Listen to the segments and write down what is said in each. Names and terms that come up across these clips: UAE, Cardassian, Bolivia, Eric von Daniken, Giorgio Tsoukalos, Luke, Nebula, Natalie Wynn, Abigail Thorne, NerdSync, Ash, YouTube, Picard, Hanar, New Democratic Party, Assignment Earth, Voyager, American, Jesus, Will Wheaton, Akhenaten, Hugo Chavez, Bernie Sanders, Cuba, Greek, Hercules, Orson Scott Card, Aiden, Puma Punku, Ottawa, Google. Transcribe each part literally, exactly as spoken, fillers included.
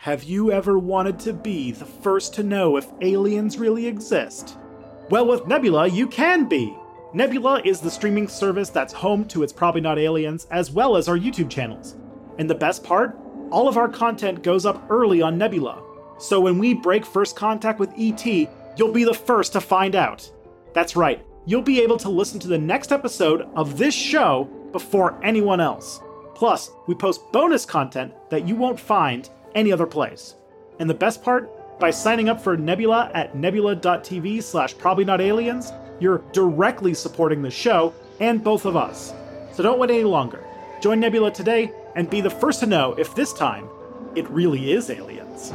Have you ever wanted to be the first to know if aliens really exist? Well, with Nebula, you can be! Nebula is the streaming service that's home to It's Probably Not Aliens, as well as our YouTube channels. And the best part? All of our content goes up early on Nebula. So when we break first contact with E T, you'll be the first to find out. That's right, you'll be able to listen to the next episode of this show before anyone else. Plus, we post bonus content that you won't find any other place. And the best part? By signing up for Nebula at nebula dot t v slash probably not aliens, you're directly supporting the show and both of us. So don't wait any longer. Join Nebula today and be the first to know if this time it really is aliens.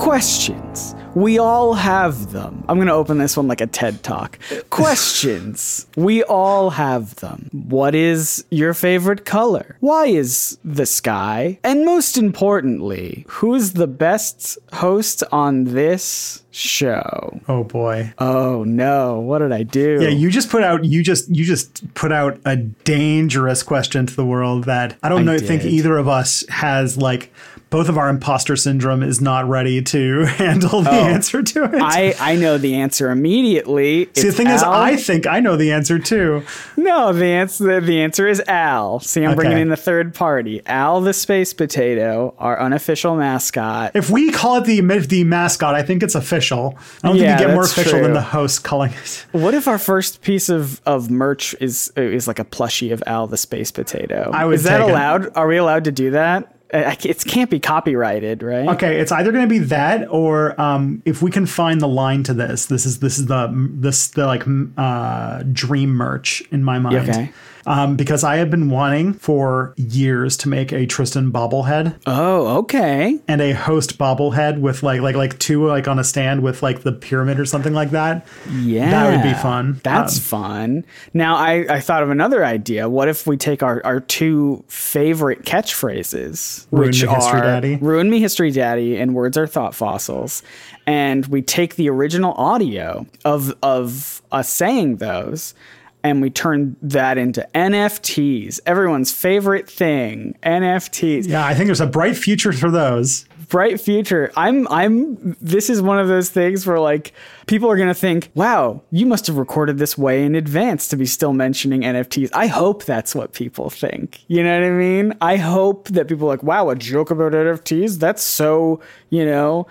Questions. We all have them. I'm going to open this one like a TED Talk. Questions. We all have them. What is your favorite color? Why is the sky? And most importantly, who's the best host on this show? Oh boy. Oh no. What did I do? Yeah, you just put out you just you just put out a dangerous question to the world that I don't I know did. think either of us has like both of our imposter syndrome is not ready to handle the oh, answer to it. I, I know the answer immediately. See, it's the thing Al. is, I think I know the answer too. No, the answer the answer is Al. See, I'm okay. bringing in the third party. Al the space potato, our unofficial mascot. If we call it the, the mascot, I think it's official. I don't yeah, think you get more official true. than the host calling it. What if our first piece of, of merch is is like a plushie of Al the space potato? I would is that allowed? It. Are we allowed to do that? It can't be copyrighted, right? Okay, it's either going to be that, or um, if we can find the line to this, this is this is the this the like uh, dream merch in my mind. Okay. Um, because I have been wanting for years to make a Tristan bobblehead. Oh, okay. And a host bobblehead with like like like two like on a stand with like the pyramid or something like that. Yeah. That would be fun. That's um, fun. Now, I, I thought of another idea. What if we take our, our two favorite catchphrases, ruin which me are history daddy. Ruin Me History Daddy and Words Are Thought Fossils. And we take the original audio of of us saying those, and we turned that into N F Ts, everyone's favorite thing, N F Ts. Yeah, I think there's a bright future for those. Bright future. I'm, I'm, this is one of those things where like people are going to think, wow, you must have recorded this way in advance to be still mentioning N F Ts. I hope that's what people think. You know what I mean? I hope that people are like, wow, a joke about N F Ts. That's so, you know,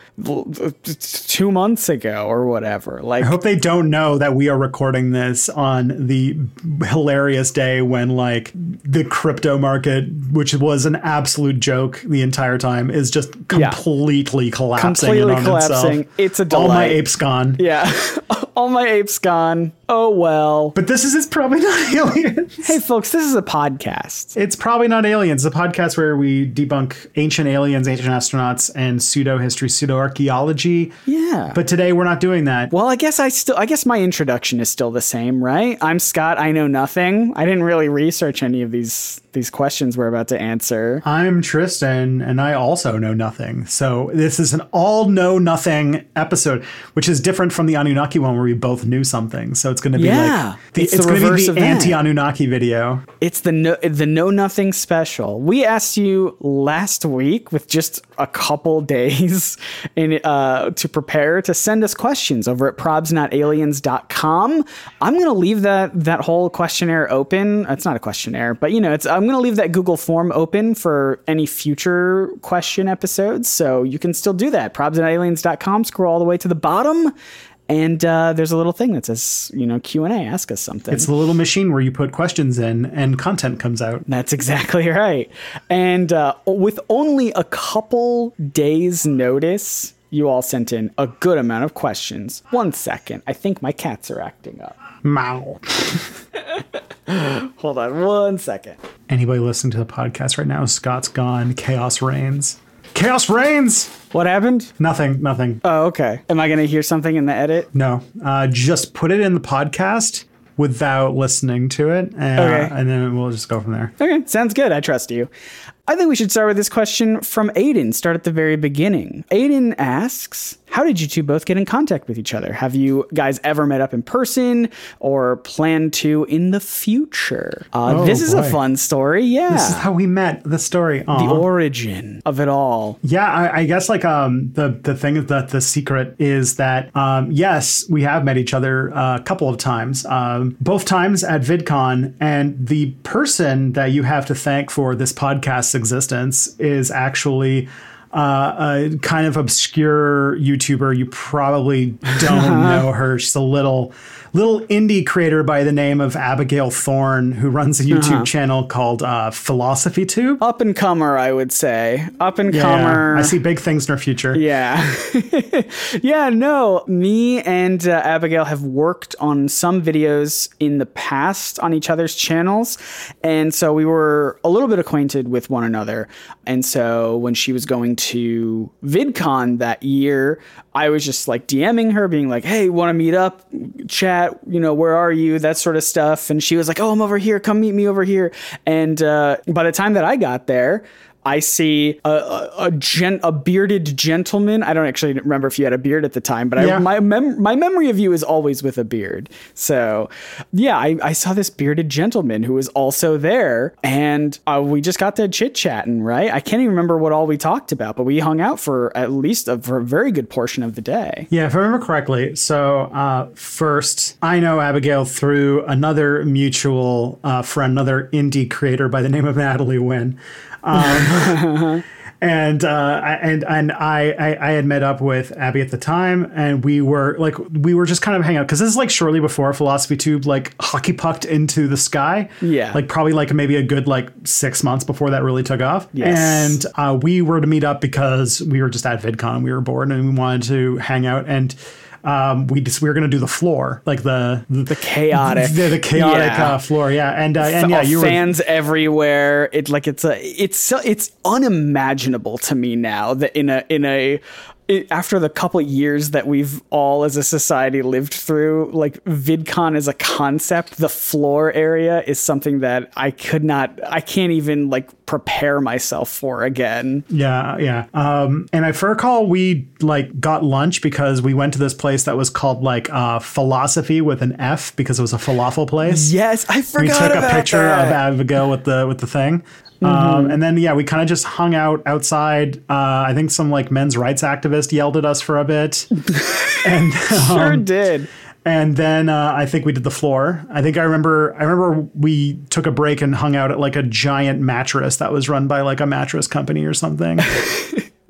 two months ago or whatever. Like, I hope they don't know that we are recording this on the hilarious day when like the crypto market, which was an absolute joke the entire time, is just completely Completely collapsing. Completely on collapsing. Itself. It's a delight. All my apes gone. Yeah. All my apes gone. Oh, well. But this is It's Probably Not Aliens. Hey, folks, this is a podcast. It's Probably Not Aliens, a podcast where we debunk ancient aliens, ancient astronauts, and pseudo-history, pseudo-archaeology. Yeah. But today we're not doing that. Well, I guess I still, I guess my introduction is still the same, right? I'm Scott. I know nothing. I didn't really research any of these these questions we're about to answer. I'm Tristan, and I also know nothing. So this is an all-know-nothing episode, which is different from the Anunnaki one where we both knew something. So it's going to be yeah, like the, it's, it's going to be the anti-Anunnaki video. It's the no, the know nothing special. We asked you last week with just a couple days in uh, to prepare to send us questions over at probs not aliens dot com. I'm going to leave that that whole questionnaire open. It's not a questionnaire, but you know, it's I'm going to leave that Google form open for any future question episodes. So you can still do that. probs not aliens dot com. Scroll all the way to the bottom. And uh, there's a little thing that says, you know, Q and A, ask us something. It's the little machine where you put questions in and content comes out. That's exactly right. And uh, with only a couple days notice, you all sent in a good amount of questions. One second. I think my cats are acting up. Meow. Hold on one second. Anybody listening to the podcast right now, Scott's gone. Chaos reigns. Chaos reigns. What happened? Nothing. Nothing. Oh, okay. Am I going to hear something in the edit? No. Uh, just put it in the podcast. without listening to it. And, okay. and then we'll just go from there. Okay. Sounds good. I trust you. I think we should start with this question from Aiden. Start at the very beginning. Aiden asks, how did you two both get in contact with each other? Have you guys ever met up in person or plan to in the future? Uh, oh, this is boy. a fun story. Yeah. This is how we met, the story. Aww. The origin of it all. Yeah, I, I guess like um, the, the thing that the secret is that, um, yes, we have met each other a couple of times, um, both times at VidCon. And the person that you have to thank for this podcast's existence is actually... Uh, a kind of obscure YouTuber. You probably don't know her. She's a little little indie creator by the name of Abigail Thorne, who runs a YouTube uh-huh. channel called uh, Philosophy Tube. Up and comer, I would say. Up and yeah, comer. I see big things in her future. Yeah. yeah, no. Me and uh, Abigail have worked on some videos in the past on each other's channels. And so we were a little bit acquainted with one another. And so when she was going to VidCon that year, I was just like DMing her, being like, hey, want to meet up, chat, you know, where are you, that sort of stuff. And she was like, oh, I'm over here, come meet me over here. And uh by the time that I got there, I see a a, a, gen, a bearded gentleman. I don't actually remember if you had a beard at the time, but yeah. I, my mem- my memory of you is always with a beard. So, yeah, I, I saw this bearded gentleman who was also there, and uh, we just got to chit-chatting, right? I can't even remember what all we talked about, but we hung out for at least a, for a very good portion of the day. Yeah, if I remember correctly. So, uh, first, I know Abigail through another mutual uh, friend, another indie creator by the name of Natalie Wynn. um, and uh, and and I, I I had met up with Abby at the time, and we were like we were just kind of hanging out because this is like shortly before Philosophy Tube like hockey pucked into the sky. Yeah, like probably like maybe a good like six months before that really took off. Yes, and uh, we were to meet up because we were just at VidCon, we were bored, and we wanted to hang out and. Um, we just, we were going to do the floor, like the, the, the chaotic, the, the chaotic yeah. uh, floor. Yeah. And, uh, and yeah, you fans were... everywhere. It like, it's a, it's, it's unimaginable to me now that in a, in a, it, after the couple years that we've all as a society lived through, like VidCon as a concept, the floor area is something that I could not, I can't even like prepare myself for again. Yeah. Yeah. Um, and I, for a call, we like got lunch because we went to this place that was called like uh Philosophy with an F because it was a falafel place. Yes. I forgot about that. We took a picture that. of Abigail with the, with the thing. Mm-hmm. Um, and then, yeah, we kind of just hung out outside. Uh, I think some like men's rights activist yelled at us for a bit. and um, Sure did. And then uh, I think we did the floor. I think I remember I remember we took a break and hung out at like a giant mattress that was run by like a mattress company or something.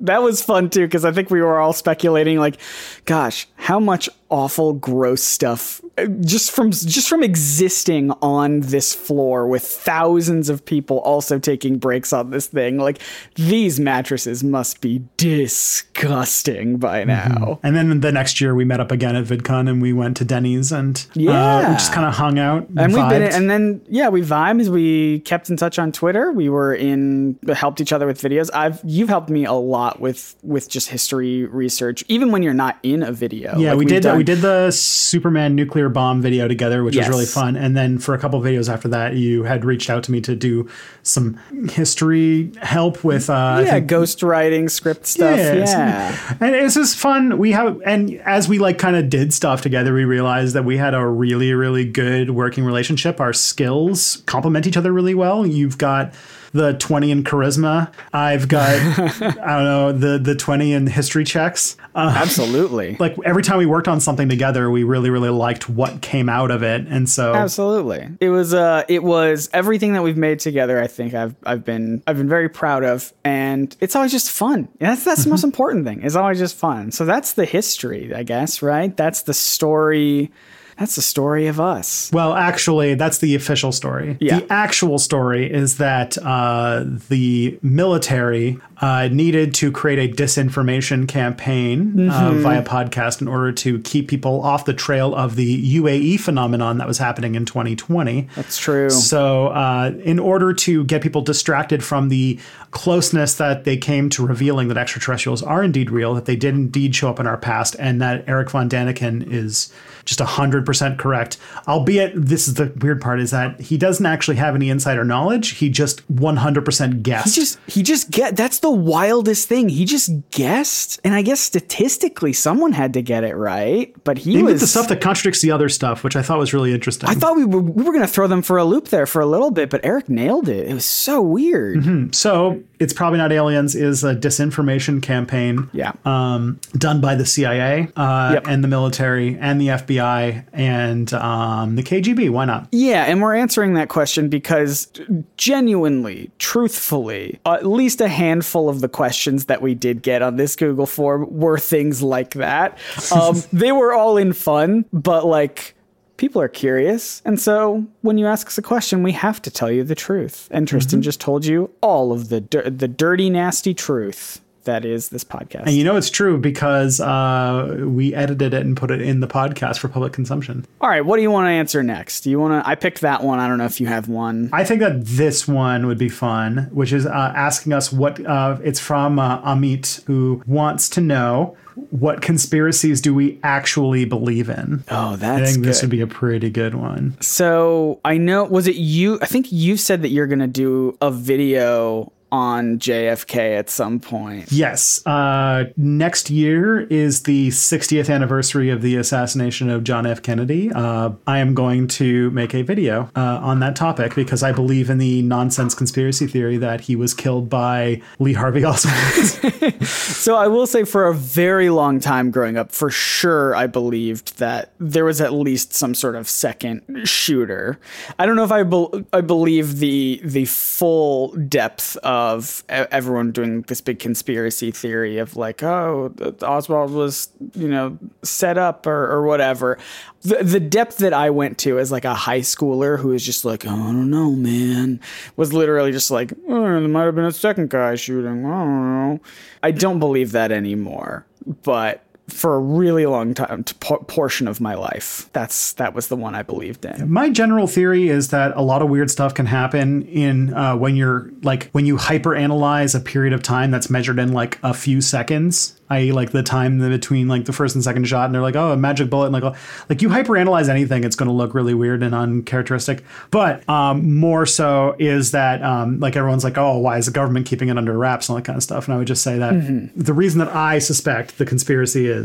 That was fun, too, because I think we were all speculating like, gosh, how much awful, gross stuff just from just from existing on this floor with thousands of people also taking breaks on this thing. Like these mattresses must be disgusting by now. Mm-hmm. And then the next year we met up again at VidCon and we went to Denny's and yeah. uh, we just kind of hung out. And, and we've been in, and then, yeah, we vibed. We kept in touch on Twitter. We were in helped each other with videos. I've you've helped me a lot with with just history research, even when you're not in a video. Yeah, like we did. Done, we did the Superman nuclear bomb video together, which yes. was really fun. And then for a couple of videos after that, you had reached out to me to do some history help with uh yeah, ghost writing, script stuff. Yes. Yeah. And it was just fun. We have and as we like kind of did stuff together, we realized that we had a really, really good working relationship. Our skills complement each other really well. You've got the twenty in charisma. I've got, I don't know, the, the twenty in history checks. Uh, Absolutely. Like every time we worked on something together, we really, really liked what came out of it. And so. Absolutely. It was, uh, it was everything that we've made together. I think I've, I've been, I've been very proud of, and it's always just fun. And that's, that's the most important thing. It's always just fun. So that's the history, I guess, right? That's the story. That's the story of us. Well, actually, that's the official story. Yeah. The actual story is that uh, the military uh, needed to create a disinformation campaign mm-hmm. uh, via podcast in order to keep people off the trail of the U A E phenomenon that was happening in twenty twenty. That's true. So uh, in order to get people distracted from the closeness that they came to revealing that extraterrestrials are indeed real, that they did indeed show up in our past, and that Eric von Daniken is just one hundred percent one hundred percent correct. Albeit, this is the weird part, is that he doesn't actually have any insider knowledge. He just one hundred percent guessed. He just, he just get, that's the wildest thing. He just guessed. And I guess statistically, someone had to get it right. But he Even was the stuff that contradicts the other stuff, which I thought was really interesting. I thought we were, we were going to throw them for a loop there for a little bit, but Eric nailed it. It was so weird. Mm-hmm. So It's Probably Not Aliens is a disinformation campaign. Yeah. Um, done by the C I A uh, yep. and the military and the F B I and um, the K G B. Why not? Yeah. And we're answering that question because genuinely, truthfully, at least a handful of the questions that we did get on this Google form were things like that. Um, they were all in fun, but like, people are curious. And so when you ask us a question, we have to tell you the truth. And Tristan mm-hmm. just told you all of the dir- the dirty, nasty truth that is this podcast. And you know it's true because uh, we edited it and put it in the podcast for public consumption. All right. What do you want to answer next? Do you want to? I picked that one. I don't know if you have one. I think that this one would be fun, which is uh, asking us what uh, it's from uh, Amit, who wants to know, what conspiracies do we actually believe in? Oh, that's I think good. This would be a pretty good one. So I know, was it you? I think you said that you're going to do a video on J F K at some point. Yes. Uh, next year is the sixtieth anniversary of the assassination of John F. Kennedy. Uh, I am going to make a video uh, on that topic because I believe in the nonsense conspiracy theory that he was killed by Lee Harvey Oswald. So I will say, for a very long time growing up, for sure, I believed that there was at least some sort of second shooter. I don't know if I be- I believe the the full depth of of everyone doing this big conspiracy theory of like, oh, Oswald was, you know, set up or, or whatever. The, the depth that I went to as like a high schooler who is just like, oh, I don't know, man, was literally just like, oh, there might have been a second guy shooting. I don't know. I don't believe that anymore. But for a really long time, to por- portion of my life, that's that was the one I believed in. My general theory is that a lot of weird stuff can happen in uh, when you're like when you hyperanalyze a period of time that's measured in like a few seconds. that is like the time between like the first and second shot, and they're like, oh, a magic bullet, and like, like you hyperanalyze anything, it's going to look really weird and uncharacteristic. But um, more so is that um, like everyone's like, oh, why is the government keeping it under wraps and all that kind of stuff? And I would just say that mm-hmm. the reason that I suspect the conspiracy is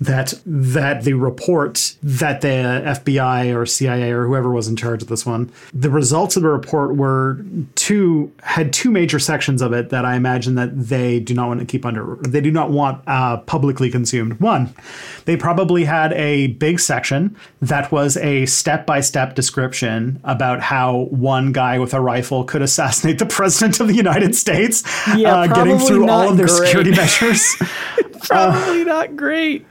that that the report that the F B I or C I A or whoever was in charge of this one, the results of the report were two had two major sections of it that I imagine that they do not want to keep under, they do not want. Uh, publicly consumed. One, they probably had a big section that was a step-by-step description about how one guy with a rifle could assassinate the president of the United States, yeah, uh, getting through all of their great. security measures. Probably uh, not great.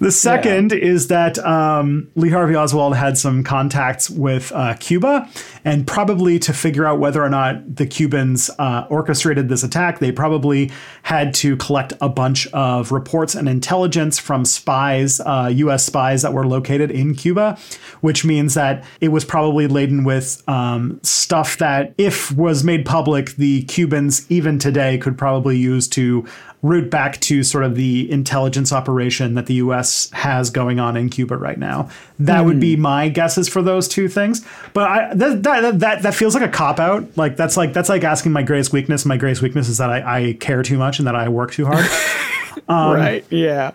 The second yeah. is that um, Lee Harvey Oswald had some contacts with uh, Cuba, and probably to figure out whether or not the Cubans uh, orchestrated this attack, they probably had to collect a bunch of reports and intelligence from spies, uh, U S spies that were located in Cuba, which means that it was probably laden with um, stuff that, if was made public, the Cubans even today could probably use to route back to sort of the intelligence operation that the U S has going on in Cuba right now. That mm. would be my guesses for those two things. But I, that, that that that feels like a cop out. Like that's like that's like asking my greatest weakness. My greatest weakness is that I, I care too much and that I work too hard. um, right. Yeah.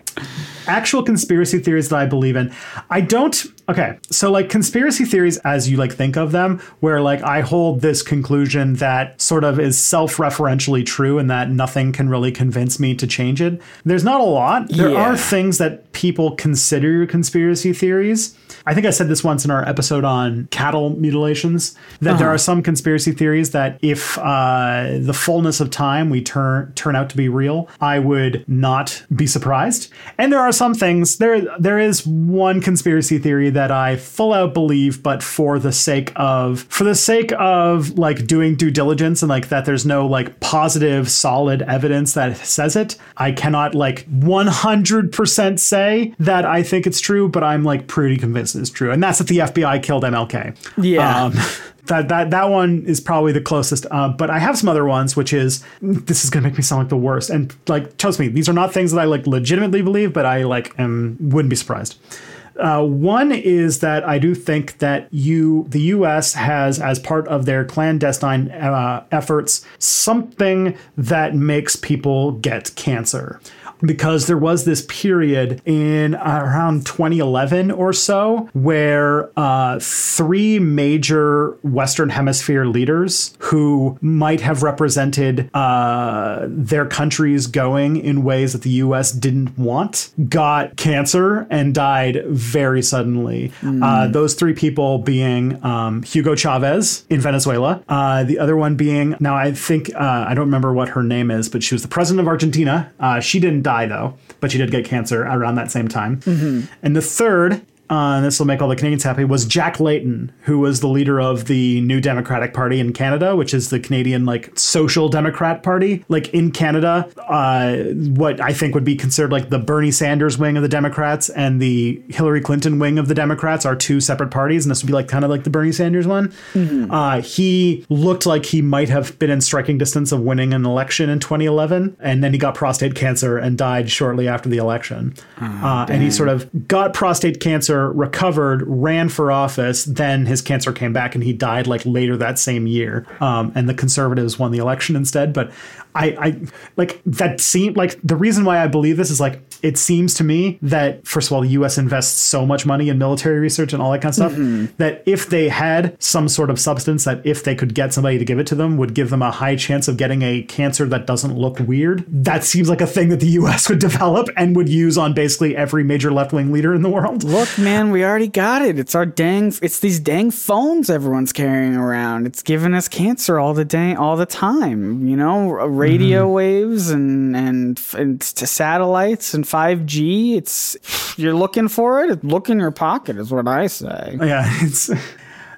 Actual conspiracy theories that I believe in. I don't. OK, so like conspiracy theories, as you like think of them, where like I hold this conclusion that sort of is self-referentially true and that nothing can really convince me to change it. There's not a lot. There yeah. are things that people consider conspiracy theories. I think I said this once in our episode on cattle mutilations, that uh-huh. there are some conspiracy theories that if uh, the fullness of time we turn turn out to be real, I would not be surprised. And there are some things there. There is one conspiracy theory that I full out believe, but for the sake of for the sake of like doing due diligence and like that there's no like positive, solid evidence that says it, I cannot like one hundred percent say that I think it's true, but I'm like pretty convinced is true. And that's that the F B I killed M L K. Yeah. Um, that, that that one is probably the closest. Uh, but I have some other ones, which is, this is going to make me sound like the worst. And like, trust me, these are not things that I like legitimately believe, but I like am, wouldn't be surprised. Uh, one is that I do think that you, the U S has, as part of their clandestine uh, efforts, something that makes people get cancer. Because there was this period in around twenty eleven or so where uh, three major Western Hemisphere leaders who might have represented uh, their countries going in ways that the U S didn't want got cancer and died very suddenly. Mm. Uh, those three people being um, Hugo Chavez in Venezuela, uh, the other one being, now I think, uh, I don't remember what her name is, but she was the president of Argentina. Uh, she didn't die. Though, but she did get cancer around that same time. Mm-hmm. And the third, uh, this will make all the Canadians happy, was Jack Layton, who was the leader of the New Democratic Party in Canada, which is the Canadian, like, Social Democrat Party. Like, in Canada, uh, what I think would be considered, like, the Bernie Sanders wing of the Democrats and the Hillary Clinton wing of the Democrats are two separate parties, and this would be, like, kind of like the Bernie Sanders one. Mm-hmm. Uh, he looked like he might have been in striking distance of winning an election in twenty eleven, and then he got prostate cancer and died shortly after the election. Oh, uh, and he sort of got prostate cancer, recovered, ran for office, then his cancer came back and he died like later that same year. Um, and the Conservatives won the election instead. But I, I like that seemed like the reason why I believe this is like, it seems to me that, first of all, the U S invests so much money in military research and all that kind of stuff, mm-hmm. that if they had some sort of substance that if they could get somebody to give it to them would give them a high chance of getting a cancer that doesn't look weird. That seems like a thing that the U S would develop and would use on basically every major left-wing leader in the world. Look, man, we already got it. It's our dang, it's these dang phones everyone's carrying around. It's giving us cancer all the dang, all the time, you know, radio mm-hmm. waves and, and, and to satellites and five G. It's, you're looking for it. Look in your pocket is what I say. Yeah. It's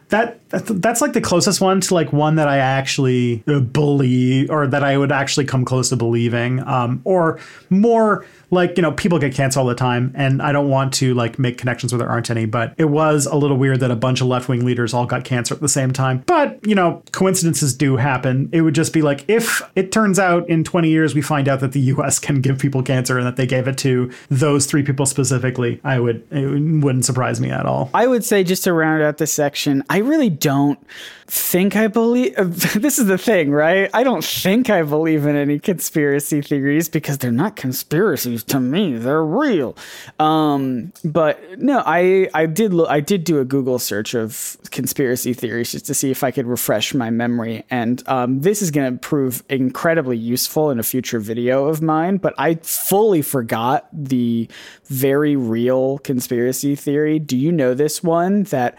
that, that's like the closest one to like one that I actually believe or that I would actually come close to believing, um, or more, like, you know, people get cancer all the time, and I don't want to, like, make connections where there aren't any, but it was a little weird that a bunch of left-wing leaders all got cancer at the same time. But, you know, coincidences do happen. It would just be like, if it turns out in twenty years we find out that the U S can give people cancer and that they gave it to those three people specifically, I would, it wouldn't surprise me at all. I would say, just to round out this section, I really don't think I believe, this is the thing, right? I don't think I believe in any conspiracy theories because they're not conspiracies. To me, they're real. Um, but no, I, I did look, I did do a Google search of conspiracy theories just to see if I could refresh my memory. And um, this is going to prove incredibly useful in a future video of mine. But I fully forgot the very real conspiracy theory. Do you know this one? That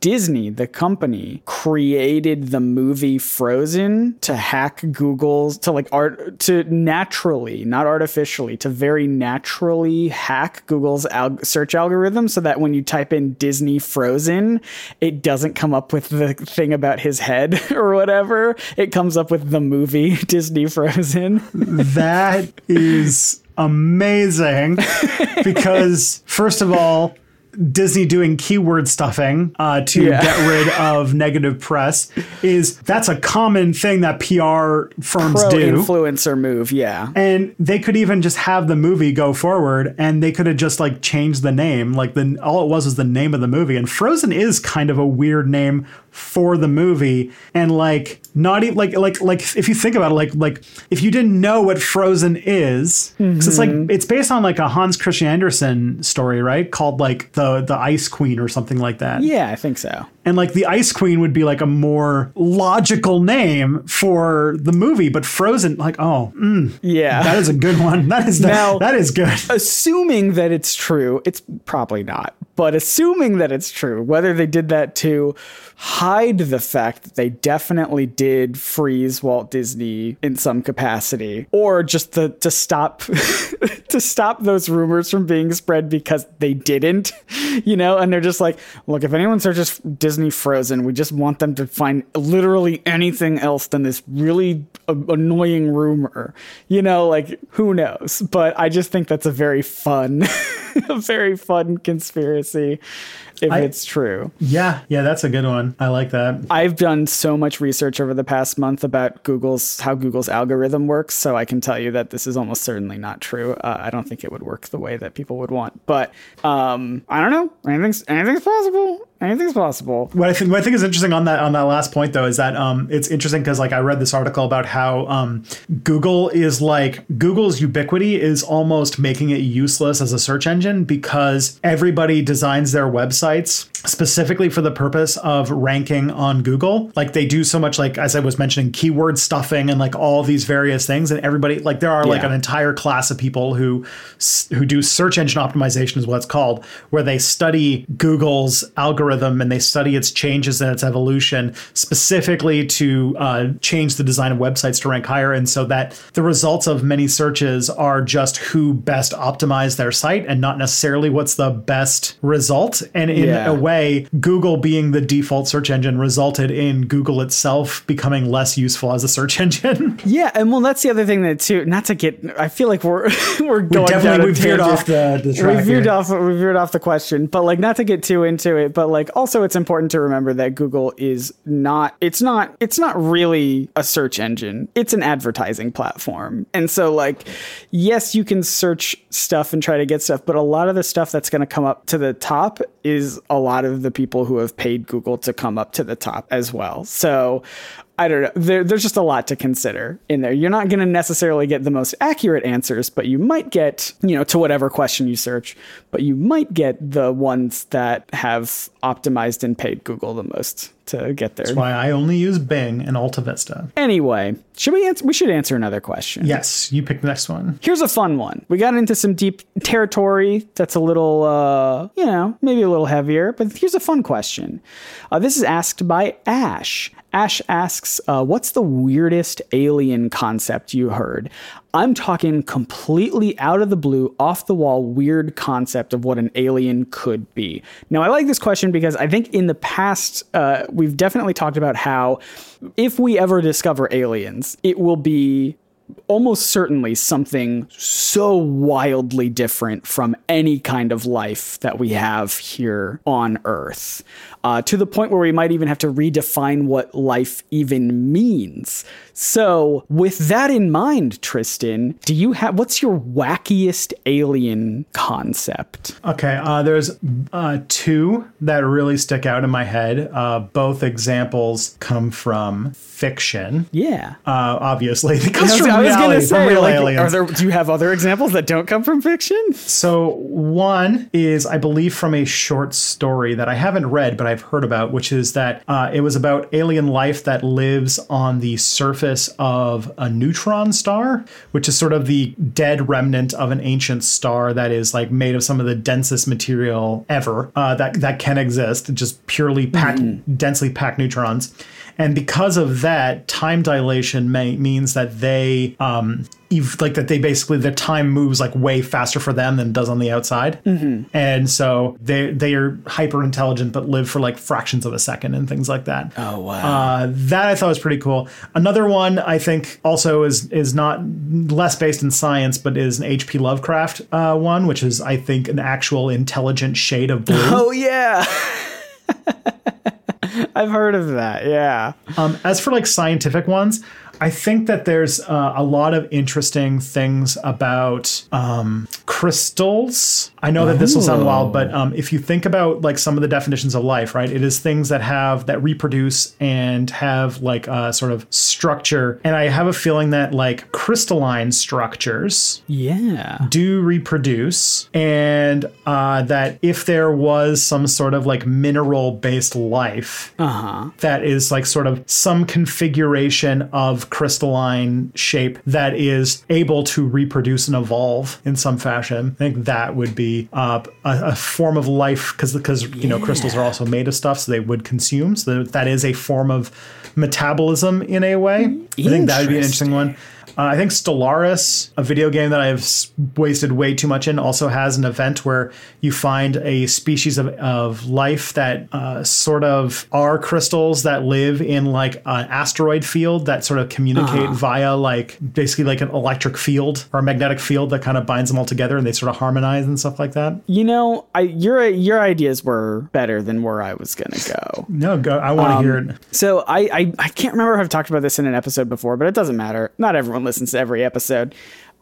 Disney, the company, created the movie Frozen to hack Google's, to like art, to naturally, not artificially, to very naturally hack Google's al- search algorithm so that when you type in Disney Frozen, it doesn't come up with the thing about his head or whatever. It comes up with the movie Disney Frozen. That is amazing because, first of all, Disney doing keyword stuffing uh, to yeah. get rid of negative press is that's a common thing that P R firms Pro do. Influencer move, yeah. And they could even just have the movie go forward, and they could have just like changed the name. Like the all it was was the name of the movie, and Frozen is kind of a weird name for the movie, and like not even like like like if you think about it, like like if you didn't know what Frozen is, because mm-hmm. it's like it's based on like a Hans Christian Andersen story, right? Called like the the Ice Queen or something like that. Yeah, I think so. And like the Ice Queen would be like a more logical name for the movie, but Frozen, like oh, mm, yeah, that is a good one. That is the, now, that is good. Assuming that it's true, it's probably not. But assuming that it's true, whether they did that to hide the fact that they definitely did freeze Walt Disney in some capacity, or just the, to stop to stop those rumors from being spread because they didn't, you know, and they're just like, look, if anyone searches Disney Frozen, we just want them to find literally anything else than this really uh, annoying rumor, you know, like who knows? But I just think that's a very fun, a very fun conspiracy. if I, it's true. Yeah. Yeah. That's a good one. I like that. I've done so much research over the past month about Google's, how Google's algorithm works. So I can tell you that this is almost certainly not true. Uh, I don't think it would work the way that people would want, but um, I don't know. Anything's, anything's possible. Anything's possible. What I think, what I think is interesting on that, on that last point though, is that um, it's interesting because like I read this article about how um, Google is like Google's ubiquity is almost making it useless as a search engine because everybody designs their websites specifically for the purpose of ranking on Google. Like they do so much, like as I was mentioning, keyword stuffing and like all these various things. And everybody, like there are yeah. like an entire class of people who, who do search engine optimization is what it's called, where they study Google's algorithm. Algorithm and they study its changes and its evolution specifically to uh, change the design of websites to rank higher. And so that the results of many searches are just who best optimized their site and not necessarily what's the best result. And in yeah. a way, Google being the default search engine resulted in Google itself becoming less useful as a search engine. Yeah. And well, that's the other thing that too, not to get, I feel like we're, we're going we definitely, down we veered off the, the track. We veered off, we veered off the question, but like not to get too into it, but like, Like also it's important to remember that Google is not, it's not, it's not really a search engine. It's an advertising platform. And so like, yes, you can search stuff and try to get stuff, but a lot of the stuff that's going to come up to the top is a lot of the people who have paid Google to come up to the top as well. So I don't know. There, there's just a lot to consider in there. You're not going to necessarily get the most accurate answers, but you might get, you know, to whatever question you search, but you might get the ones that have optimized and paid Google the most to get there. That's why I only use Bing and Alta Vista. Anyway, should we answer? We should answer another question. Yes, you pick the next one. Here's a fun one. We got into some deep territory that's a little, uh, you know, maybe a little heavier, but here's a fun question. Uh, this is asked by Ash. Ash asks, uh, what's the weirdest alien concept you heard? I'm talking completely out of the blue, off the wall, weird concept of what an alien could be. Now, I like this question because I think in the past, uh, we've definitely talked about how if we ever discover aliens, it will be almost certainly something so wildly different from any kind of life that we have here on Earth, uh, to the point where we might even have to redefine what life even means. So with that in mind, Tristan, do you have, what's your wackiest alien concept? Okay. Uh, there's uh, two that really stick out in my head. Uh, both examples come from fiction. Yeah. Uh, obviously. They come from I was going to say, real like, aliens. Are there, do you have other examples that don't come from fiction? So one is, I believe, from a short story that I haven't read, but I've heard about, which is that uh, it was about alien life that lives on the surface of a neutron star, which is sort of the dead remnant of an ancient star that is like made of some of the densest material ever uh, that, that can exist, just purely packed, mm. densely packed neutrons. And because of that, time dilation may, means that they, um, ev- like that they basically, the time moves like way faster for them than it does on the outside. Mm-hmm. And so they they are hyper intelligent, but live for like fractions of a second and things like that. Oh, wow. Uh, that I thought was pretty cool. Another one I think also is is not less based in science, but is an H P Lovecraft uh, one, which is, I think, an actual intelligent shade of blue. Oh, yeah. I've heard of that. Yeah. Um, as for like scientific ones, I think that there's uh, a lot of interesting things about um, crystals. I know that this will sound wild, but um, if you think about like some of the definitions of life, right, it is things that have that reproduce and have like a sort of structure. And I have a feeling that like crystalline structures yeah. do reproduce, and uh, that if there was some sort of like mineral based life uh-huh. that is like sort of some configuration of crystalline shape that is able to reproduce and evolve in some fashion. I think that would be uh, a, a form of life because because yeah. you know, crystals are also made of stuff, so they would consume. So that is a form of metabolism in a way. I think that would be an interesting one. Uh, I think Stellaris, a video game that I've wasted way too much in, also has an event where you find a species of, of life that uh, sort of are crystals that live in like an asteroid field that sort of communicate uh-huh. via like basically like an electric field or a magnetic field that kind of binds them all together and they sort of harmonize and stuff like that. You know, I, your your ideas were better than where I was going to go. No, go. I want to um, hear it. So I, I, I can't remember if I've talked about this in an episode before, but it doesn't matter. Not everyone listens to every episode.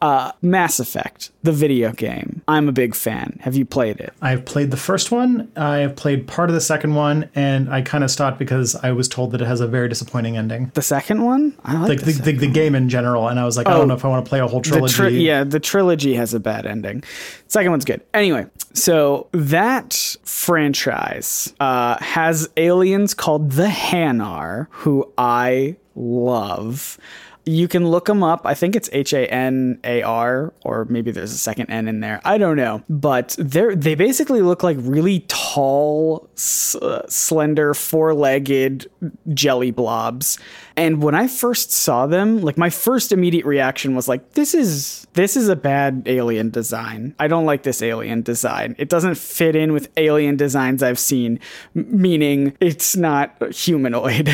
Uh, Mass Effect, the video game. I'm a big fan. Have you played it? I've played the first one. I have played part of the second one, and I kind of stopped because I was told that it has a very disappointing ending. The second one? I like, like the, the, second the, the game in general, and I was like, oh, I don't know if I want to play a whole trilogy. The tri- yeah, the trilogy has a bad ending. Second one's good. Anyway, so that franchise uh, has aliens called the Hanar, who I love. You can look them up. I think it's H A N A R, or maybe there's a second N in there. I don't know. But they they basically look like really tall, s- uh, slender, four-legged jelly blobs. And when I first saw them, like my first immediate reaction was like, this is this is a bad alien design. I don't like this alien design. It doesn't fit in with alien designs I've seen, m- meaning it's not humanoid.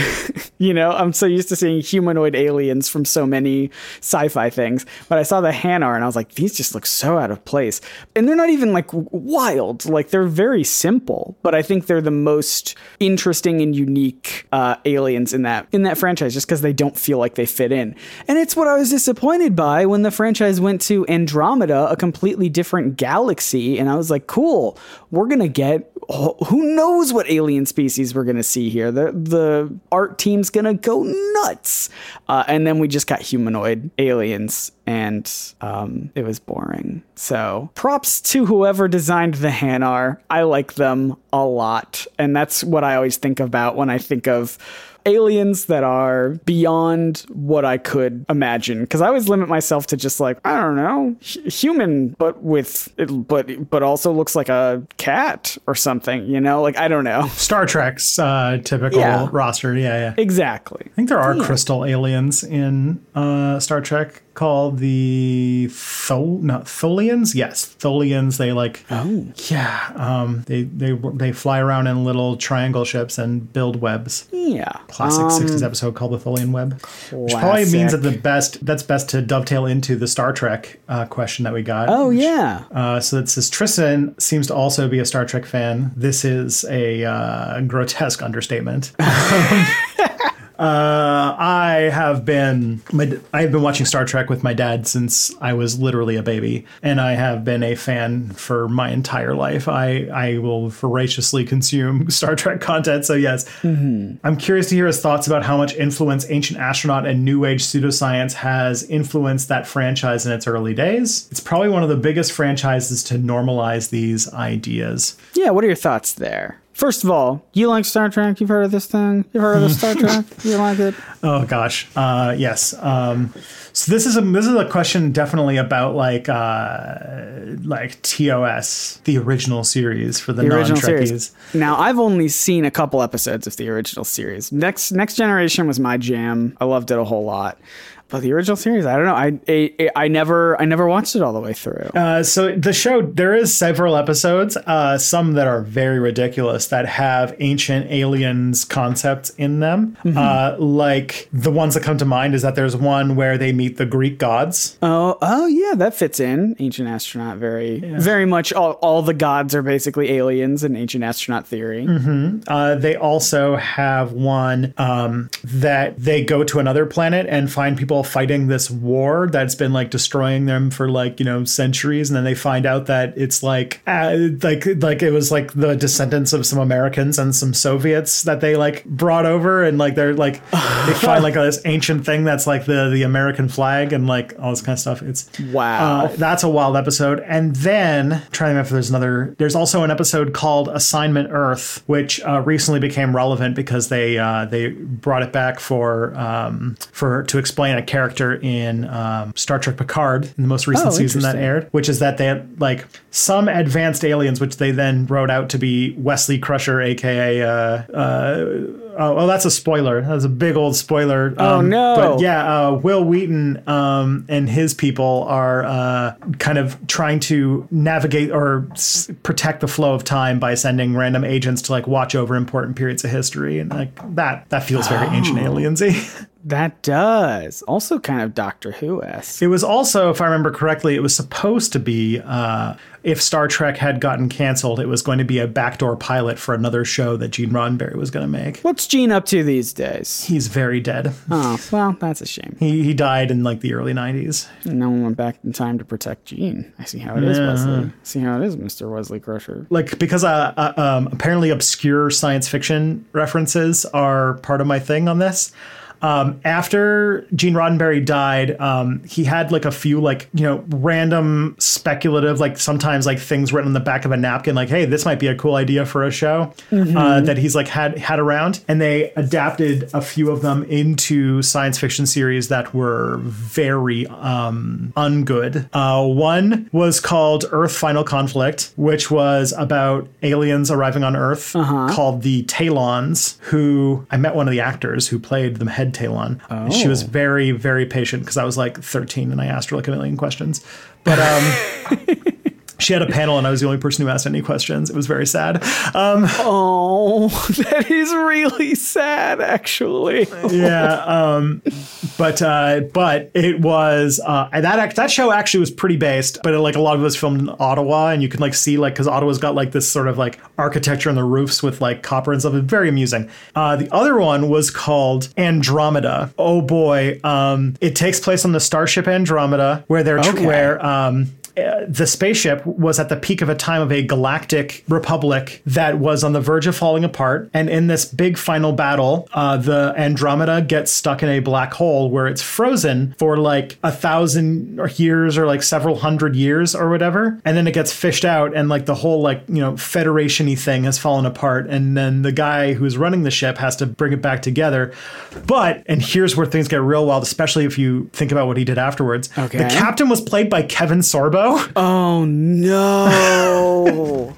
You know, I'm so used to seeing humanoid aliens from so many sci-fi things, but I saw the Hanar and I was like, these just look so out of place. And they're not even like wild, like they're very simple, but I think they're the most interesting and unique uh, aliens in that in that franchise, just because they don't feel like they fit in. And it's what I was disappointed by when the franchise went to Andromeda, a completely different galaxy, and I was like, cool, we're gonna get who knows what alien species we're gonna see here. The the art team's gonna go nuts, uh, and then we just got humanoid aliens, and um, it was boring. So props to whoever designed the Hanar. I like them a lot, and that's what I always think about when I think of aliens that are beyond what I could imagine, because I always limit myself to just like, I don't know, h- human, but with it, but but also looks like a cat or something, you know, like I don't know. Star Trek's uh, typical yeah. roster, yeah, yeah, exactly. I think there are yeah. crystal aliens in uh, Star Trek called the Thol not Tholians, yes, Tholians. They like, oh yeah, um, they they they fly around in little triangle ships and build webs. Yeah. Classic um, sixties episode called the Tholian Web, classic. Which probably means that the best that's best to dovetail into the Star Trek uh, question that we got. Oh, which, yeah. Uh, so it says Tristan seems to also be a Star Trek fan. This is a uh, grotesque understatement. Uh, I have been my, I have been watching Star Trek with my dad since I was literally a baby, and I have been a fan for my entire life. I, I will voraciously consume Star Trek content, so yes. Mm-hmm. I'm curious to hear his thoughts about how much influence Ancient Astronaut and New Age pseudoscience has influenced that franchise in its early days. It's probably one of the biggest franchises to normalize these ideas. Yeah, what are your thoughts there? First of all, you like Star Trek? You've heard of this thing? You've heard of the Star Trek? You like it? Oh gosh, uh, yes. Um, so this is a this is a question definitely about like uh, like T O S, the original series for the, the non-Trekkies. Now I've only seen a couple episodes of the original series. Next Next Generation was my jam. I loved it a whole lot. But the original series, I don't know. I, I I never I never watched it all the way through. Uh, so the show, there is several episodes, uh, some that are very ridiculous that have ancient aliens concepts in them. Mm-hmm. Uh, like the ones that come to mind is that there's one where they meet the Greek gods. Oh, oh yeah, that fits in. Ancient Astronaut, very yeah. very much. All, all the gods are basically aliens in Ancient Astronaut theory. Mm-hmm. Uh, they also have one um, that they go to another planet and find people fighting this war that's been like destroying them for like, you know, centuries, and then they find out that it's like uh, like like it was like the descendants of some Americans and some Soviets that they like brought over, and like they're like they find like this ancient thing that's like the the American flag and like all this kind of stuff. It's wow, uh, that's a wild episode. And then I'm trying to remember if there's another. There's also an episode called Assignment Earth, which uh, recently became relevant because they uh, they brought it back for um, for to explain a character in um, Star Trek Picard in the most recent oh, season that aired, which is that they had like some advanced aliens, which they then wrote out to be Wesley Crusher, aka uh, uh, Oh, well, that's a spoiler. That's a big old spoiler. Um, oh, no. But yeah, uh, Will Wheaton um, and his people are uh, kind of trying to navigate or s- protect the flow of time by sending random agents to like watch over important periods of history. And like that, that feels very oh. ancient aliensy. That does. Also kind of Doctor Who-esque. It was also, if I remember correctly, it was supposed to be, uh, if Star Trek had gotten canceled, it was going to be a backdoor pilot for another show that Gene Roddenberry was going to make. What's Gene up to these days? He's very dead. Oh, well, that's a shame. He he died in like the early nineties. And no one went back in time to protect Gene. I see how it yeah. is, Wesley. I see how it is, Mister Wesley Crusher. Like, because uh, uh, um, apparently obscure science fiction references are part of my thing on this. Um, after Gene Roddenberry died, um, he had like a few like, you know, random speculative, like sometimes like things written on the back of a napkin, like, hey, this might be a cool idea for a show mm-hmm. uh, that he's like had had around. And they adapted a few of them into science fiction series that were very um, ungood. Uh, one was called Earth Final Conflict, which was about aliens arriving on Earth uh-huh. called the Tholians, who I met one of the actors who played the head tail on. Oh. She was very, very patient because I was like thirteen and I asked her like a million questions. But um, she had a panel and I was the only person who asked any questions. It was very sad. Um, oh, that is really sad, actually. yeah. Um, but uh, but it was uh, that that show actually was pretty based, but it, like a lot of it was filmed in Ottawa, and you can like see like because Ottawa's got like this sort of like architecture on the roofs with like copper and stuff. It's very amusing. Uh, the other one was called Andromeda. Oh boy. Um, it takes place on the starship Andromeda, where they're okay. where. Um, the spaceship was at the peak of a time of a galactic republic that was on the verge of falling apart. And in this big final battle, uh, the Andromeda gets stuck in a black hole where it's frozen for like a thousand years or like several hundred years or whatever. And then it gets fished out and like the whole like, you know, Federation-y thing has fallen apart. And then the guy who's running the ship has to bring it back together. But, and here's where things get real wild, especially if you think about what he did afterwards. Okay. The captain was played by Kevin Sorbo. Oh, no.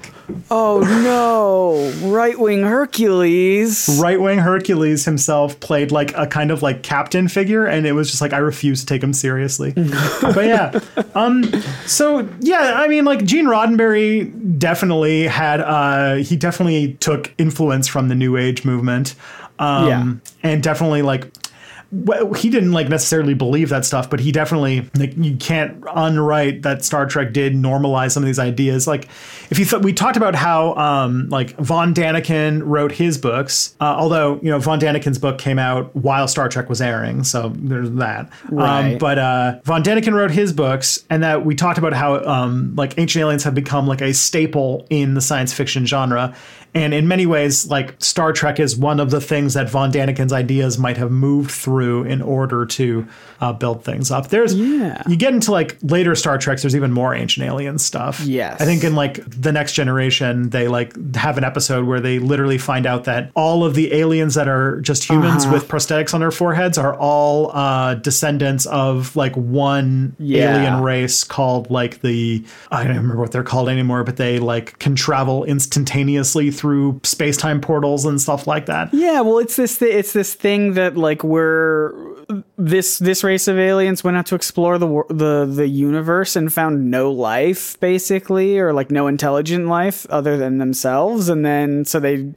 Oh, no. Right-wing Hercules. Right-wing Hercules himself played like a kind of like captain figure. And it was just like, I refuse to take him seriously. But yeah. Um, so, yeah, I mean, like Gene Roddenberry definitely had uh, he definitely took influence from the New Age movement. Um, yeah. And definitely like. Well, he didn't like necessarily believe that stuff, but he definitely like you can't unwrite that Star Trek did normalize some of these ideas. Like if you thought we talked about how um, like von Daniken wrote his books, uh, although, you know, von Daniken's book came out while Star Trek was airing. So there's that. Right. Um, but uh, von Daniken wrote his books, and that we talked about how um, like ancient aliens have become like a staple in the science fiction genre. And in many ways, like Star Trek is one of the things that von Daniken's ideas might have moved through in order to uh, build things up. There's yeah. you get into like later Star Treks, there's even more ancient alien stuff. Yes. I think in like the Next Generation, they like have an episode where they literally find out that all of the aliens that are just humans uh-huh. with prosthetics on their foreheads are all uh, descendants of like one yeah. alien race called like the I don't remember what they're called anymore, but they like can travel instantaneously through through space-time portals and stuff like that. Yeah, well, it's this th- it's this thing that like we're this this race of aliens went out to explore the the the universe and found no life basically, or like no intelligent life other than themselves, and then so they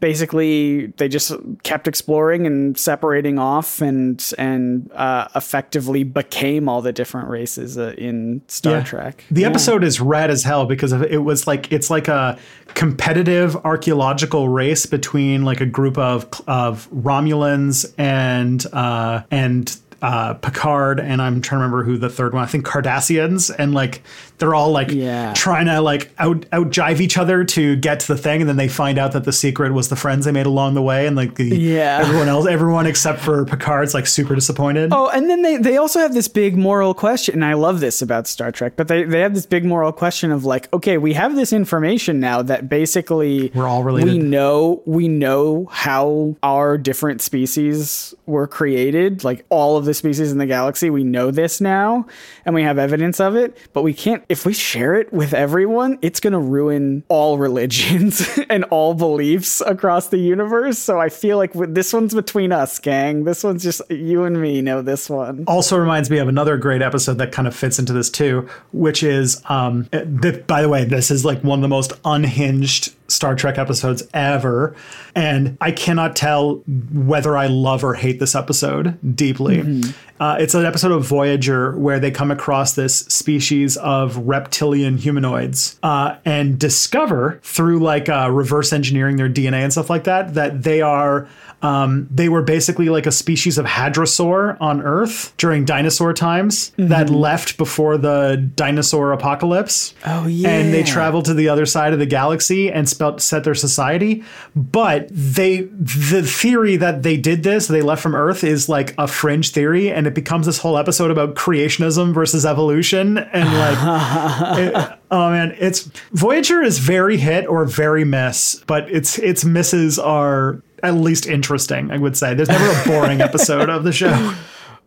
basically they just kept exploring and separating off and and uh, effectively became all the different races uh, in Star yeah. Trek. The yeah. episode is rad as hell because it was like it's like a competitive archaeological race between like a group of of Romulans and uh, and uh, Picard, and I'm trying to remember who the third one. I think Cardassians, and like they're all like yeah. trying to like out out jive each other to get to the thing, and then they find out that the secret was the friends they made along the way, and like the yeah. everyone else, everyone except for Picard's like super disappointed. Oh, and then they they also have this big moral question, and I love this about Star Trek, but they they have this big moral question of like, okay, we have this information now that basically we're all related. We know we know how our different species were created, like all of the species in the galaxy. We know this now and we have evidence of it, but we can't, if we share it with everyone, it's going to ruin all religions and all beliefs across the universe. So I feel like this one's between us, gang. This one's just you and me know this one. Also reminds me of another great episode that kind of fits into this too, which is, um, th- by the way, this is like one of the most unhinged Star Trek episodes ever. And I cannot tell whether I love or hate this episode deeply. Mm-hmm. Uh, it's an episode of Voyager where they come across this species of reptilian humanoids uh, and discover through like uh, reverse engineering their D N A and stuff like that, that they are um, they were basically like a species of hadrosaur on Earth during dinosaur times mm-hmm. that left before the dinosaur apocalypse. Oh, yeah. And they traveled to the other side of the galaxy and set their society. But they the theory that they did this, they left from Earth, is like a fringe theory, and it becomes this whole episode about creationism versus evolution. And like it, oh man, it's Voyager is very hit or very miss, but it's its misses are at least interesting, I would say. There's never a boring episode of the show.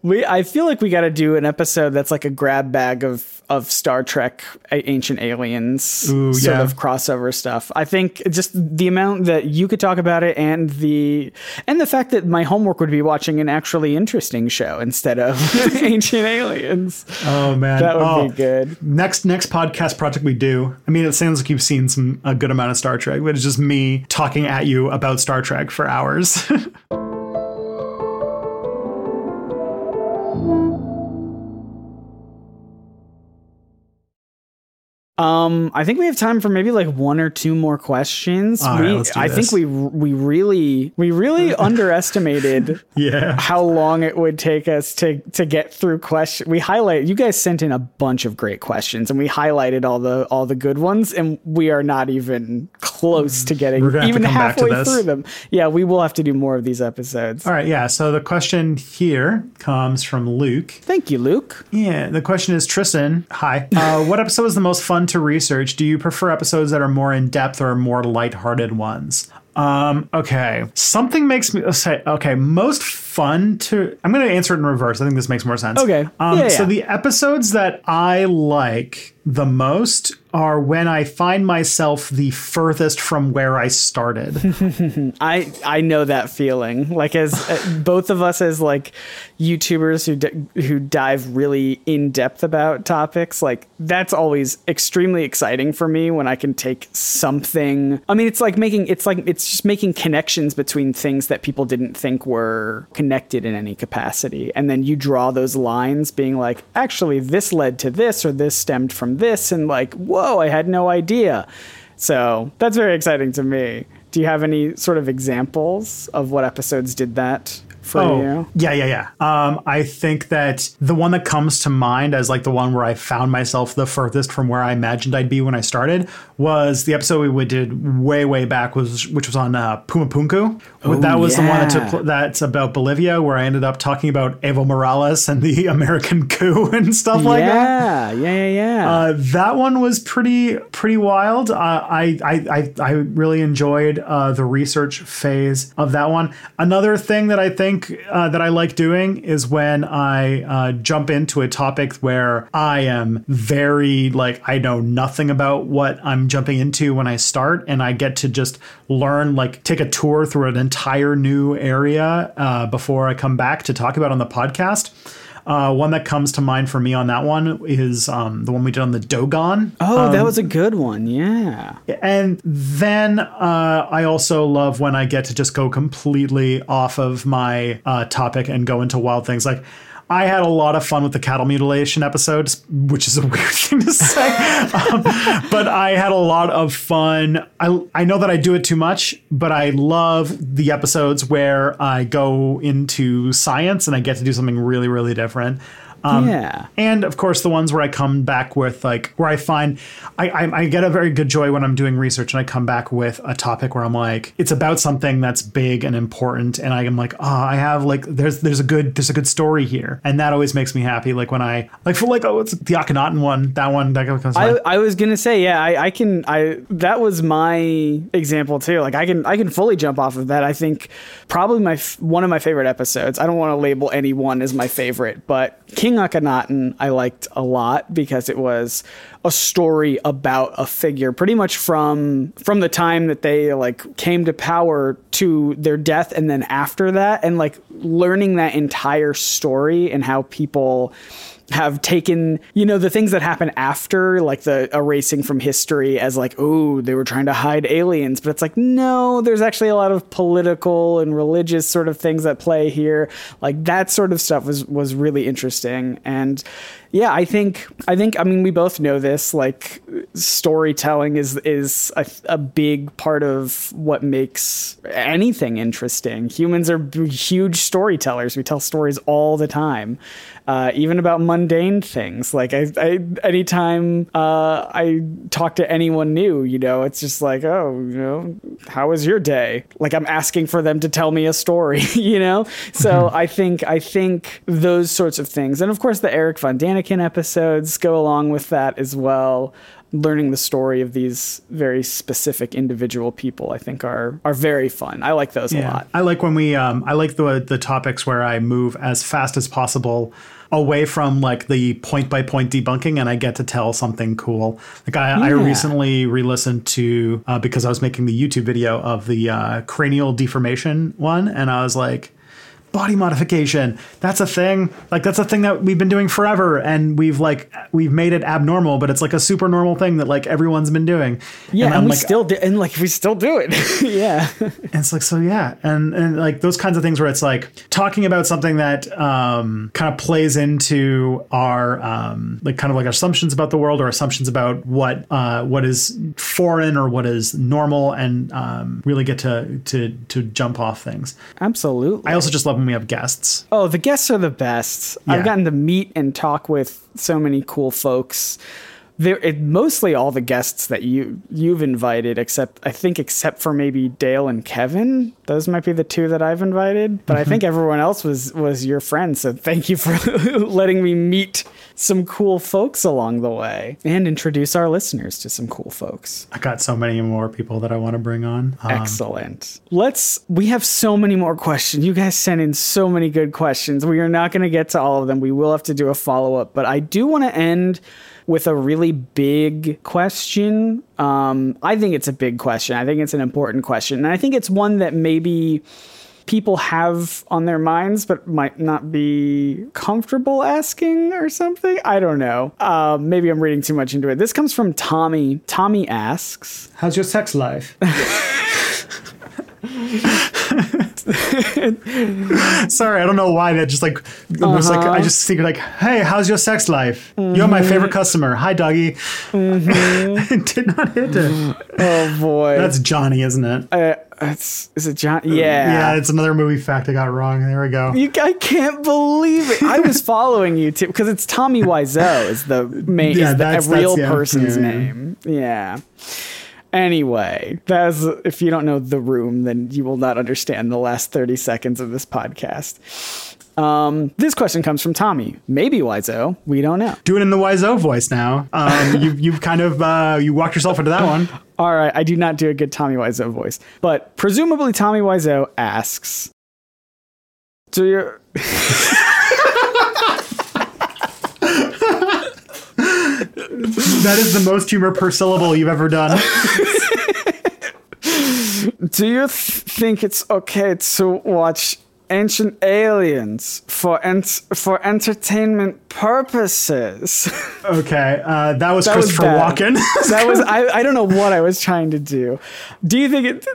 We, I feel like we got to do an episode that's like a grab bag of, of Star Trek, Ancient Aliens Ooh, sort yeah. of crossover stuff. I think just the amount that you could talk about it, and the and the fact that my homework would be watching an actually interesting show instead of Ancient Aliens. Oh man, that would oh, be good. Next next podcast project we do. I mean, it sounds like you've seen some a good amount of Star Trek, but it's just me talking at you about Star Trek for hours. Um, I think we have time for maybe like one or two more questions. All we, right, let's do I this. think we we really we really underestimated yeah. how long it would take us to to get through questions. We highlight you guys sent in a bunch of great questions, and we highlighted all the all the good ones, and we are not even close to getting even to halfway through them. Yeah, we will have to do more of these episodes. All right, yeah. So the question here comes from Luke. Thank you, Luke. Yeah, the question is Tristan. Hi. Uh, what episode was the most fun to research? Do you prefer episodes that are more in depth or more lighthearted ones? Um, okay. Something makes me say, okay, most fun to, I'm going to answer it in reverse. I think this makes more sense. Okay. Um, yeah, so yeah. the episodes that I like the most are when I find myself the furthest from where I started. I I know that feeling. Like as uh, both of us as like YouTubers who d- who dive really in depth about topics, like that's always extremely exciting for me when I can take something. I mean, it's like making it's like it's just making connections between things that people didn't think were connected in any capacity, and then you draw those lines, being like, actually, this led to this, or this stemmed from this, and like, whoa, I had no idea. So that's very exciting to me. Do you have any sort of examples of what episodes did that for oh, you? Yeah, yeah, yeah. Um, I think that the one that comes to mind as like the one where I found myself the furthest from where I imagined I'd be when I started was the episode we did way, way back, was which was on uh, Puma Punku. Oh, that was yeah. the one that took that's about Bolivia, where I ended up talking about Evo Morales and the American coup and stuff like yeah, that. Yeah, yeah, yeah. Uh, that one was pretty, pretty wild. Uh, I, I, I, I really enjoyed uh, the research phase of that one. Another thing that I think Uh, that I like doing is when I uh, jump into a topic where I am very like I know nothing about what I'm jumping into when I start, and I get to just learn, like take a tour through an entire new area uh, before I come back to talk about on the podcast. Uh, one that comes to mind for me on that one is um, the one we did on the Dogon. Oh, um, that was a good one. Yeah. And then uh, I also love when I get to just go completely off of my uh, topic and go into wild things. Like I had a lot of fun with the cattle mutilation episodes, which is a weird thing to say, um, but I had a lot of fun. I I know that I do it too much, but I love the episodes where I go into science and I get to do something really, really different. Um, yeah. And of course, the ones where I come back with like where I find I, I, I get a very good joy when I'm doing research and I come back with a topic where I'm like, it's about something that's big and important. And I am like, oh, I have like there's there's a good there's a good story here. And that always makes me happy. Like when I like feel like, oh, it's the Akhenaten one. That one. That comes. I, I was going to say, yeah, I, I can. I that was my example, too. Like I can I can fully jump off of that. I think probably my one of my favorite episodes. I don't want to label any one as my favorite, but King Akhenaten I liked a lot because it was a story about a figure pretty much from from the time that they like came to power to their death, and then after that, and like learning that entire story and how people have taken, you know, the things that happen after, like the erasing from history as like, oh, they were trying to hide aliens. But it's like, no, there's actually a lot of political and religious sort of things that play here. Like that sort of stuff was, was really interesting. And yeah, I think, I think, I mean, we both know this, like storytelling is, is a, a big part of what makes anything interesting. Humans are b- huge storytellers. We tell stories all the time, uh, even about mundane things. Like I, I anytime uh, I talk to anyone new, you know, it's just like, oh, you know, how was your day? Like I'm asking for them to tell me a story, you know? So I think, I think those sorts of things. And of course the Eric von Daniken episodes go along with that as well. Learning the story of these very specific individual people, I think are, are very fun. I like those yeah. a lot. I like when we, um, I like the, the topics where I move as fast as possible away from like the point by point debunking, and I get to tell something cool. Like I, yeah. I recently re-listened to, uh, because I was making the YouTube video of the, uh, cranial deformation one. And I was like, body modification. That's a thing. Like that's a thing that we've been doing forever. And we've like, we've made it abnormal, but it's like a super normal thing that like everyone's been doing. Yeah. And, and we like, still do. And like, we still do it. yeah. And it's like, so yeah. And, and like those kinds of things where it's like talking about something that um, kind of plays into our um, like kind of like assumptions about the world or assumptions about what, uh, what is foreign or what is normal, and um, really get to, to, to jump off things. Absolutely. I also just love when we have guests. Oh, the guests are the best. Yeah. I've gotten to meet and talk with so many cool folks. There, it, mostly all the guests that you you've invited, except I think except for maybe Dale and Kevin. Those might be the two that I've invited, but mm-hmm. I think everyone else was was your friend. So thank you for letting me meet some cool folks along the way and introduce our listeners to some cool folks. I got so many more people that I want to bring on. Um, Excellent. Let's. We have so many more questions. You guys sent in so many good questions. We are not going to get to all of them. We will have to do a follow up, but I do want to end with a really big question. Um, I think it's a big question. I think it's an important question. And I think it's one that maybe people have on their minds, but might not be comfortable asking or something. I don't know. Uh, maybe I'm reading too much into it. This comes from Tommy. Tommy asks, how's your sex life? Sorry, I don't know why that just like it was uh-huh. like I just think like, hey, how's your sex life? Mm-hmm. You're my favorite customer. Hi, doggy. Mm-hmm. It did not hit it. Oh boy, that's Johnny, isn't it? Uh, It's, is it John? Yeah. Yeah, it's another movie fact I got wrong. There we go. You, I can't believe it. I was following you too, because it's Tommy Wiseau is the main, yeah, is that's, the, a real that's, yeah, person's yeah, yeah. name. Yeah. Anyway, that's, if you don't know The Room, then you will not understand the last thirty seconds of this podcast. Um, this question comes from Tommy. Maybe Wiseau. We don't know. Do it in the Wiseau voice now. Um, you've, you've kind of, uh, you walked yourself into that one. All right. I do not do a good Tommy Wiseau voice, but presumably Tommy Wiseau asks, do your... That is the most humor per syllable you've ever done. Do you th- think it's okay to watch Ancient Aliens for ent- for entertainment purposes? Okay, uh, that was that Christopher Walken. That was I, I don't know what I was trying to do. Do you think it?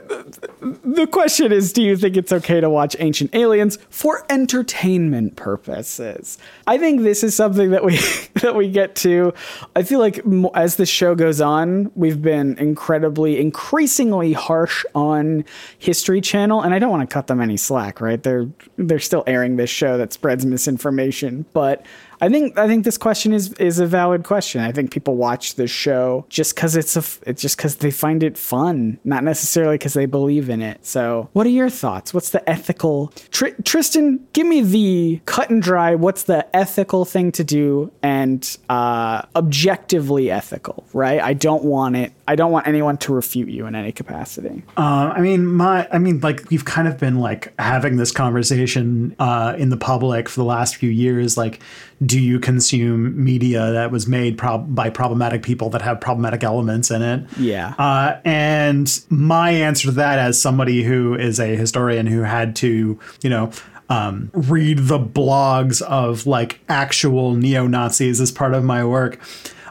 The question is, do you think it's okay to watch Ancient Aliens for entertainment purposes? I think this is something that we that we get to. I feel like as the show goes on, we've been incredibly, increasingly harsh on History Channel, and I don't want to cut them any slack. Right? They're they're still airing this show that spreads misinformation, but I think I think this question is is a valid question. I think people watch this show just because it's a it's just because they find it fun, not necessarily because they believe in it. So, what are your thoughts? What's the ethical? Tr- Tristan, give me the cut and dry. What's the ethical thing to do and uh, objectively ethical? Right? I don't want it. I don't want anyone to refute you in any capacity. Uh, I mean, my I mean, like we've kind of been like having this conversation uh, in the public for the last few years, like. Do you consume media that was made prob- by problematic people that have problematic elements in it? Yeah. Uh, and my answer to that, as somebody who is a historian who had to, you know, um, read the blogs of like actual neo-Nazis as part of my work.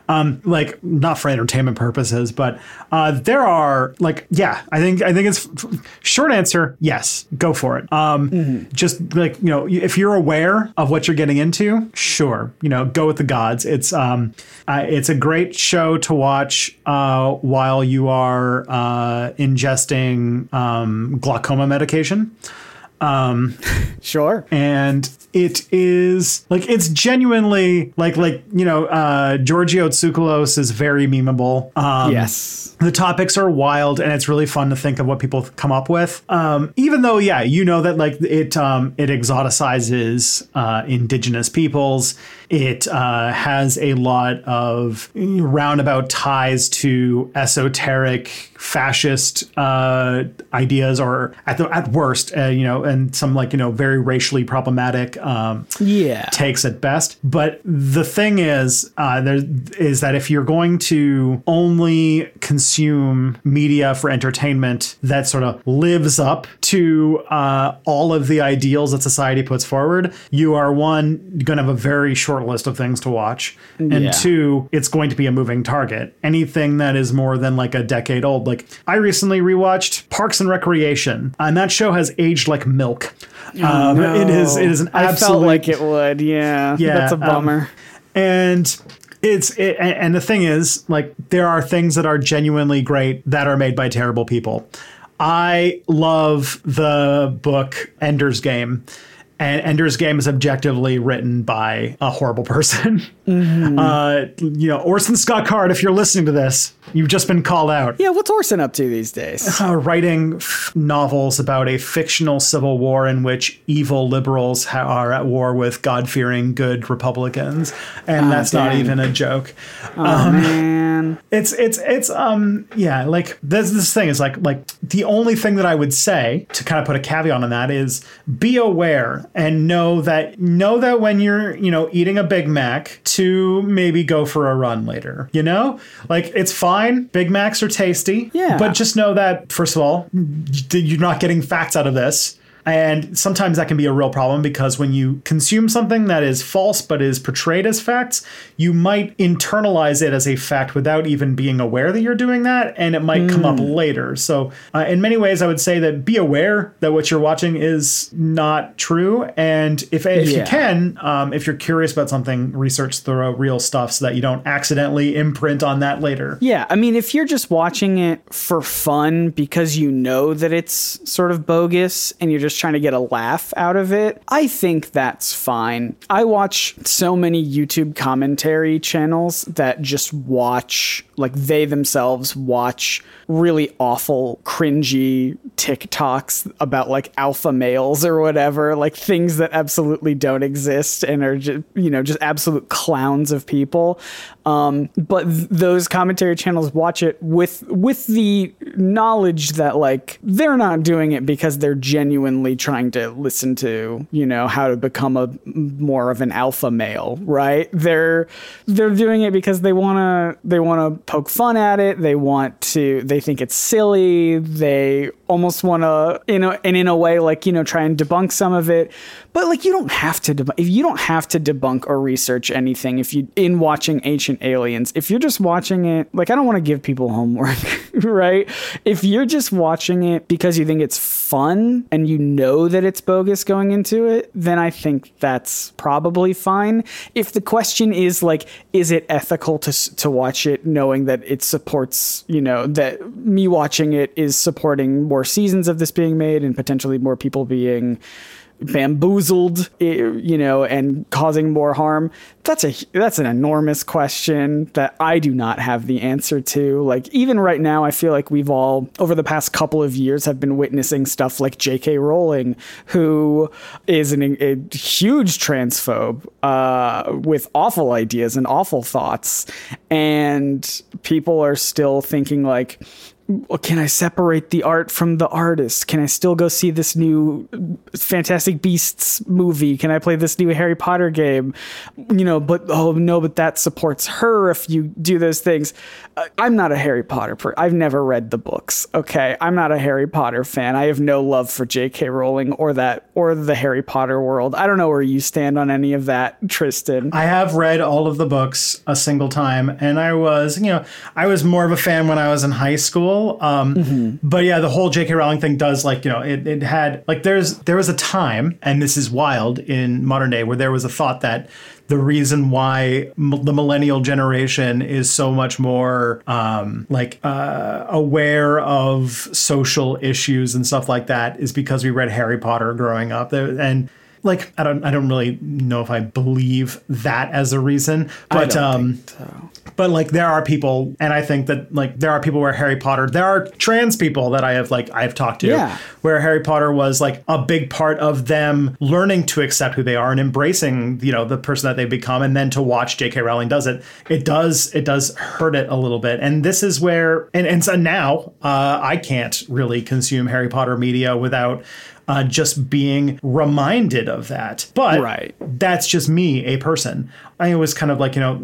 Um, like not for entertainment purposes, but uh, there are like, yeah, I think I think it's f- short answer. Yes, go for it. Um, mm-hmm. Just like, you know, if you're aware of what you're getting into. Sure. You know, go with the gods. It's um, uh, it's a great show to watch uh, while you are uh, ingesting um, glaucoma medication. Um, sure. And it is like it's genuinely like like, you know, uh, Giorgio Tsoukalos is very memeable. Um, yes. The topics are wild and it's really fun to think of what people come up with. Um, even though, yeah, you know that like it um, it exoticizes uh, indigenous peoples. It uh, has a lot of roundabout ties to esoteric fascist uh, ideas, or at the, at worst, uh, you know, and some like, you know, very racially problematic um, yeah. takes at best. But the thing is, uh, there is that if you're going to only consume media for entertainment that sort of lives up to uh, all of the ideals that society puts forward, you are one, going to have a very short list of things to watch, and yeah. two, it's going to be a moving target. Anything that is more than like a decade old, like I recently rewatched Parks and Recreation, and that show has aged like milk. Oh, um, no. It is, it is an absolute. I felt like it would, yeah. yeah that's a bummer. Um, and. It's it, and the thing is, like, there are things that are genuinely great that are made by terrible people. I love the book Ender's Game. And Ender's Game is objectively written by a horrible person. Mm-hmm. Uh, you know, Orson Scott Card, if you're listening to this, you've just been called out. Yeah, what's Orson up to these days? Uh, writing f- novels about a fictional civil war in which evil liberals ha- are at war with God-fearing good Republicans. And oh, that's dang. Not even a joke. Oh, um, man. It's, it's, it's, um, yeah, like, this, this thing is like, like, the only thing that I would say to kind of put a caveat on that is be aware. And know that know that when you're, you know, eating a Big Mac to maybe go for a run later, you know, like it's fine. Big Macs are tasty. Yeah. But just know that, first of all, you're not getting facts out of this. And sometimes that can be a real problem, because when you consume something that is false but is portrayed as facts, you might internalize it as a fact without even being aware that you're doing that, and it might mm. come up later. So uh, in many ways, I would say that be aware that what you're watching is not true. And if, if yeah. you can, um, if you're curious about something, research the real stuff so that you don't accidentally imprint on that later. Yeah, I mean, if you're just watching it for fun because you know that it's sort of bogus and you're just trying to get a laugh out of it, I think that's fine. I watch so many YouTube commentary channels that just watch, like they themselves watch really awful, cringy TikToks about like alpha males or whatever, like things that absolutely don't exist and are just, you know, just absolute clowns of people. Um, but th- those commentary channels watch it with with the knowledge that like they're not doing it because they're genuinely trying to listen to, you know, how to become a more of an alpha male, right? They're they're doing it because they wanna they wanna poke fun at it. They want to. They think it's silly. They almost wanna, you know, and in a way, like, you know, try and debunk some of it. But like, you don't have to debunk. If you don't have to debunk or research anything, if you in watching Ancient Aliens, if you're just watching it, like, I don't want to give people homework, right? If you're just watching it because you think it's fun and you know that it's bogus going into it, then I think that's probably fine. If the question is like, is it ethical to to watch it knowing that it supports, you know, that me watching it is supporting more seasons of this being made and potentially more people being bamboozled, you know, and causing more harm? That's a that's an enormous question that I do not have the answer to. Like, even right now, I feel like we've all, over the past couple of years, have been witnessing stuff like J K Rowling, who is an, a huge transphobe uh, with awful ideas and awful thoughts. And people are still thinking like, well, can I separate the art from the artist? Can I still go see this new Fantastic Beasts movie? Can I play this new Harry Potter game? You know, but oh no, but that supports her if you do those things. Uh, I'm not a Harry Potter per- I've never read the books. Okay, I'm not a Harry Potter fan. I have no love for J K Rowling or that or the Harry Potter world. I don't know where you stand on any of that, Tristan. I have read all of the books a single time, and I was, you know, I was more of a fan when I was in high school. Um, mm-hmm. But yeah, the whole J K Rowling thing does, like, you know, it, it had like there's there was a time, and this is wild in modern day, where there was a thought that the reason why m- the millennial generation is so much more um, like uh, aware of social issues and stuff like that is because we read Harry Potter growing up. There, and like, I don't I don't really know if I believe that as a reason, but I don't um, think so. But like, there are people, and I think that like there are people where Harry Potter, there are trans people that I have like I've talked to yeah. where Harry Potter was like a big part of them learning to accept who they are and embracing, you know, the person that they become. And then to watch J K Rowling does it, it does it does hurt it a little bit. And this is where and, and so now uh, I can't really consume Harry Potter media without Uh, just being reminded of that. But right. That's just me, a person. I was kind of like, you know,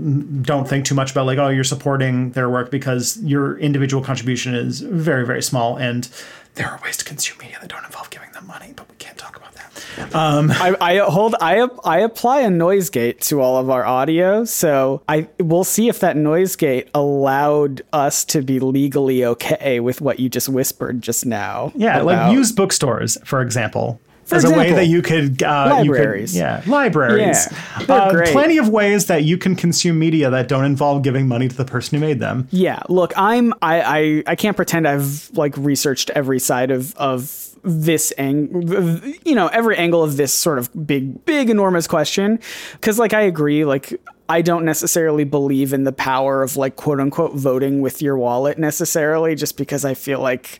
don't think too much about like, oh, you're supporting their work, because your individual contribution is very, very small. And there are ways to consume media that don't involve giving them money, but we can't talk about that. Um, I, I hold, I, I apply a noise gate to all of our audio. So I we'll see if that noise gate allowed us to be legally okay with what you just whispered just now. Yeah. About, like, used bookstores, for example. For as example, a way that you could... Uh, libraries. You could, yeah, libraries. Yeah, they're uh, great. Plenty of ways that you can consume media that don't involve giving money to the person who made them. Yeah, look, I'm, I, I, I can't pretend I've, like, researched every side of... of this angle, you know, every angle of this sort of big, big, enormous question. Because, like, I agree, like, I don't necessarily believe in the power of, like, quote unquote, voting with your wallet necessarily, just because I feel like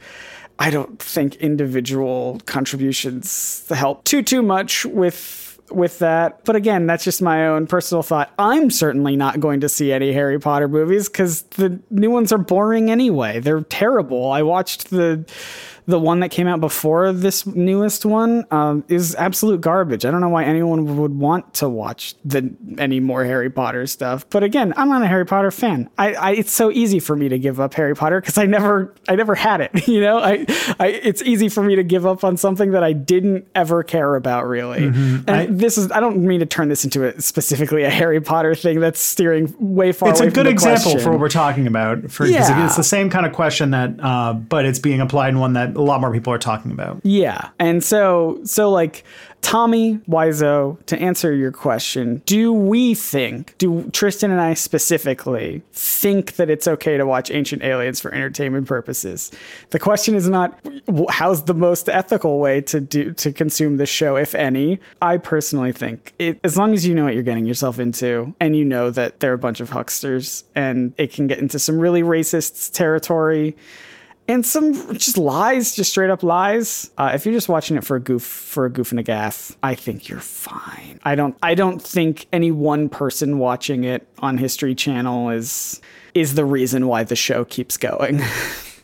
I don't think individual contributions help too, too much with with that. But again, that's just my own personal thought. I'm certainly not going to see any Harry Potter movies because the new ones are boring anyway. They're terrible. I watched the the one that came out before this newest one um, is absolute garbage. I don't know why anyone would want to watch the, any more Harry Potter stuff. But again, I'm not a Harry Potter fan. I, I it's so easy for me to give up Harry Potter because I never I never had it. You know, I, I it's easy for me to give up on something that I didn't ever care about, really. Mm-hmm. And I, this is I don't mean to turn this into a, specifically a Harry Potter thing. That's steering way far away from the question. It's a good example for what we're talking about. For yeah. It's the same kind of question that, uh, but it's being applied in one that a lot more people are talking about. Yeah. And so, so like, Tommy Wiseau, to answer your question, do we think, do Tristan and I specifically think that it's okay to watch Ancient Aliens for entertainment purposes? The question is not how's the most ethical way to do to consume this show, if any. I personally think it, as long as you know what you're getting yourself into, and you know that they're a bunch of hucksters, and it can get into some really racist territory. And some just lies, just straight up lies. Uh, if you're just watching it for a goof, for a goof and a gaff, I think you're fine. I don't, I don't think any one person watching it on History Channel is is the reason why the show keeps going.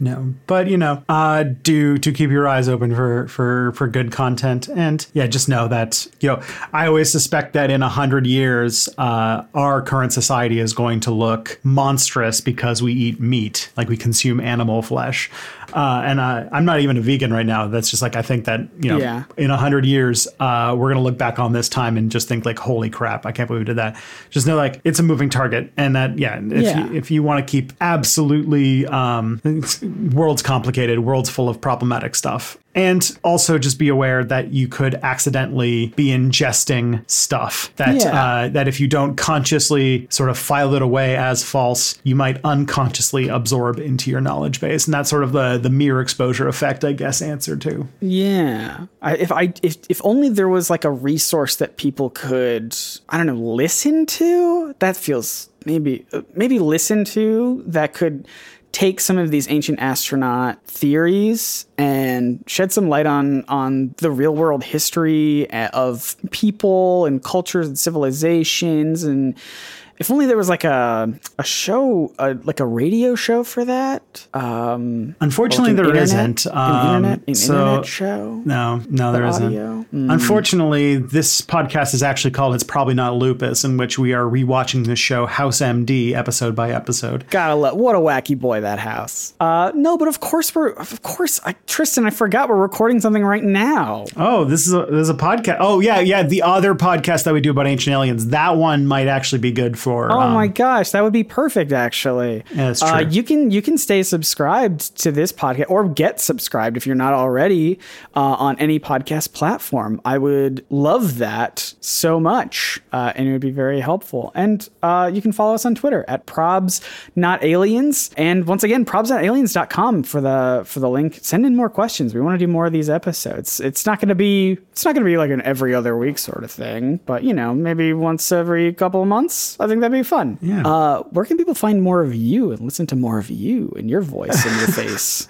No, but, you know, uh, do to keep your eyes open for, for, for good content. And yeah, just know that, you know, I always suspect that in a hundred years, uh, our current society is going to look monstrous because we eat meat, like we consume animal flesh. Uh, and uh, I'm not even a vegan right now. That's just like, I think that, you know, yeah. in a hundred years, uh, we're going to look back on this time and just think like, holy crap, I can't believe we did that. Just know, like, it's a moving target. And that, yeah, if yeah. you, if you want to keep absolutely, um, world's complicated, world's full of problematic stuff. And also just be aware that you could accidentally be ingesting stuff that yeah. uh, that if you don't consciously sort of file it away as false, you might unconsciously absorb into your knowledge base. And that's sort of the, the mere exposure effect, I guess, answer to. Yeah. I, if I if, if only there was like a resource that people could, I don't know, listen to. That feels maybe maybe listen to that could take some of these ancient astronaut theories and shed some light on on the real world history of people and cultures and civilizations. And if only there was like a a show, a, like a radio show for that. Um, Unfortunately, there internet, isn't. Um, an internet, an so, internet show? No, no, there isn't. Mm. Unfortunately, this podcast is actually called It's Probably Not Lupus, in which we are rewatching the show House M D episode by episode. Gotta love, what a wacky boy, that House. Uh, no, but of course, we're, of course, I, Tristan, I forgot we're recording something right now. Oh, this is a, this is a podcast. Oh, yeah, yeah. The other podcast that we do about ancient aliens, that one might actually be good for For, oh um, my gosh, that would be perfect, actually. Yeah, that's true. Uh, you can you can stay subscribed to this podcast, or get subscribed if you're not already uh, on any podcast platform. I would love that so much, uh, and it would be very helpful. And uh, you can follow us on Twitter at ProbsNotAliens, and once again, Probs Not Aliens dot com for the for the link. Send in more questions. We want to do more of these episodes. It's not going to be it's not going to be like an every other week sort of thing, but you know, maybe once every couple of months. I think that'd be fun. Yeah. Uh, where can people find more of you and listen to more of you and your voice and your face?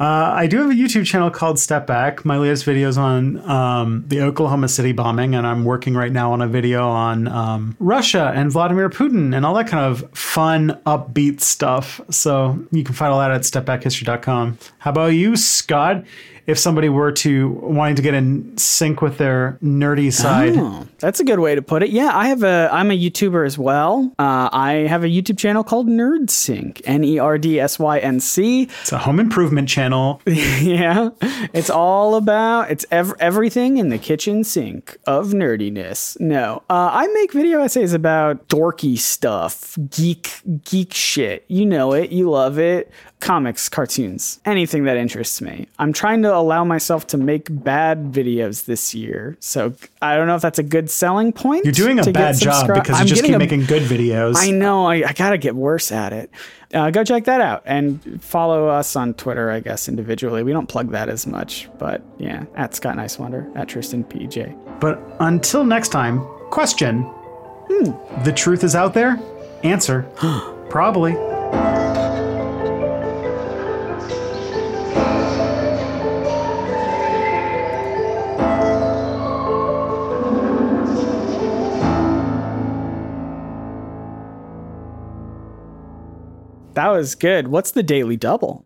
Uh, I do have a YouTube channel called Step Back. My latest video's on um, the Oklahoma City bombing, and I'm working right now on a video on um, Russia and Vladimir Putin and all that kind of fun, upbeat stuff. So you can find all that at step back history dot com. How about you, Scott? If somebody were to wanting to get in sync with their nerdy side. Oh, that's a good way to put it. Yeah, I have a, I'm a YouTuber as well. Uh, I have a YouTube channel called NerdSync, N E R D S Y N C. It's a home improvement channel. Yeah, it's all about, it's ev- everything in the kitchen sink of nerdiness. No, uh, I make video essays about dorky stuff, geek, geek shit. You know it, you love it. Comics, cartoons, anything that interests me. I'm trying to allow myself to make bad videos this year, so I don't know if that's a good selling point. You're doing a bad job because you just keep making good videos. I know. I, I gotta get worse at it. Uh, go check that out and follow us on Twitter, I guess, individually. We don't plug that as much, but yeah, at Scott Nicewander, at Tristan P J. But until next time, question: hmm. The truth is out there. Answer: probably. That was good. What's the daily double?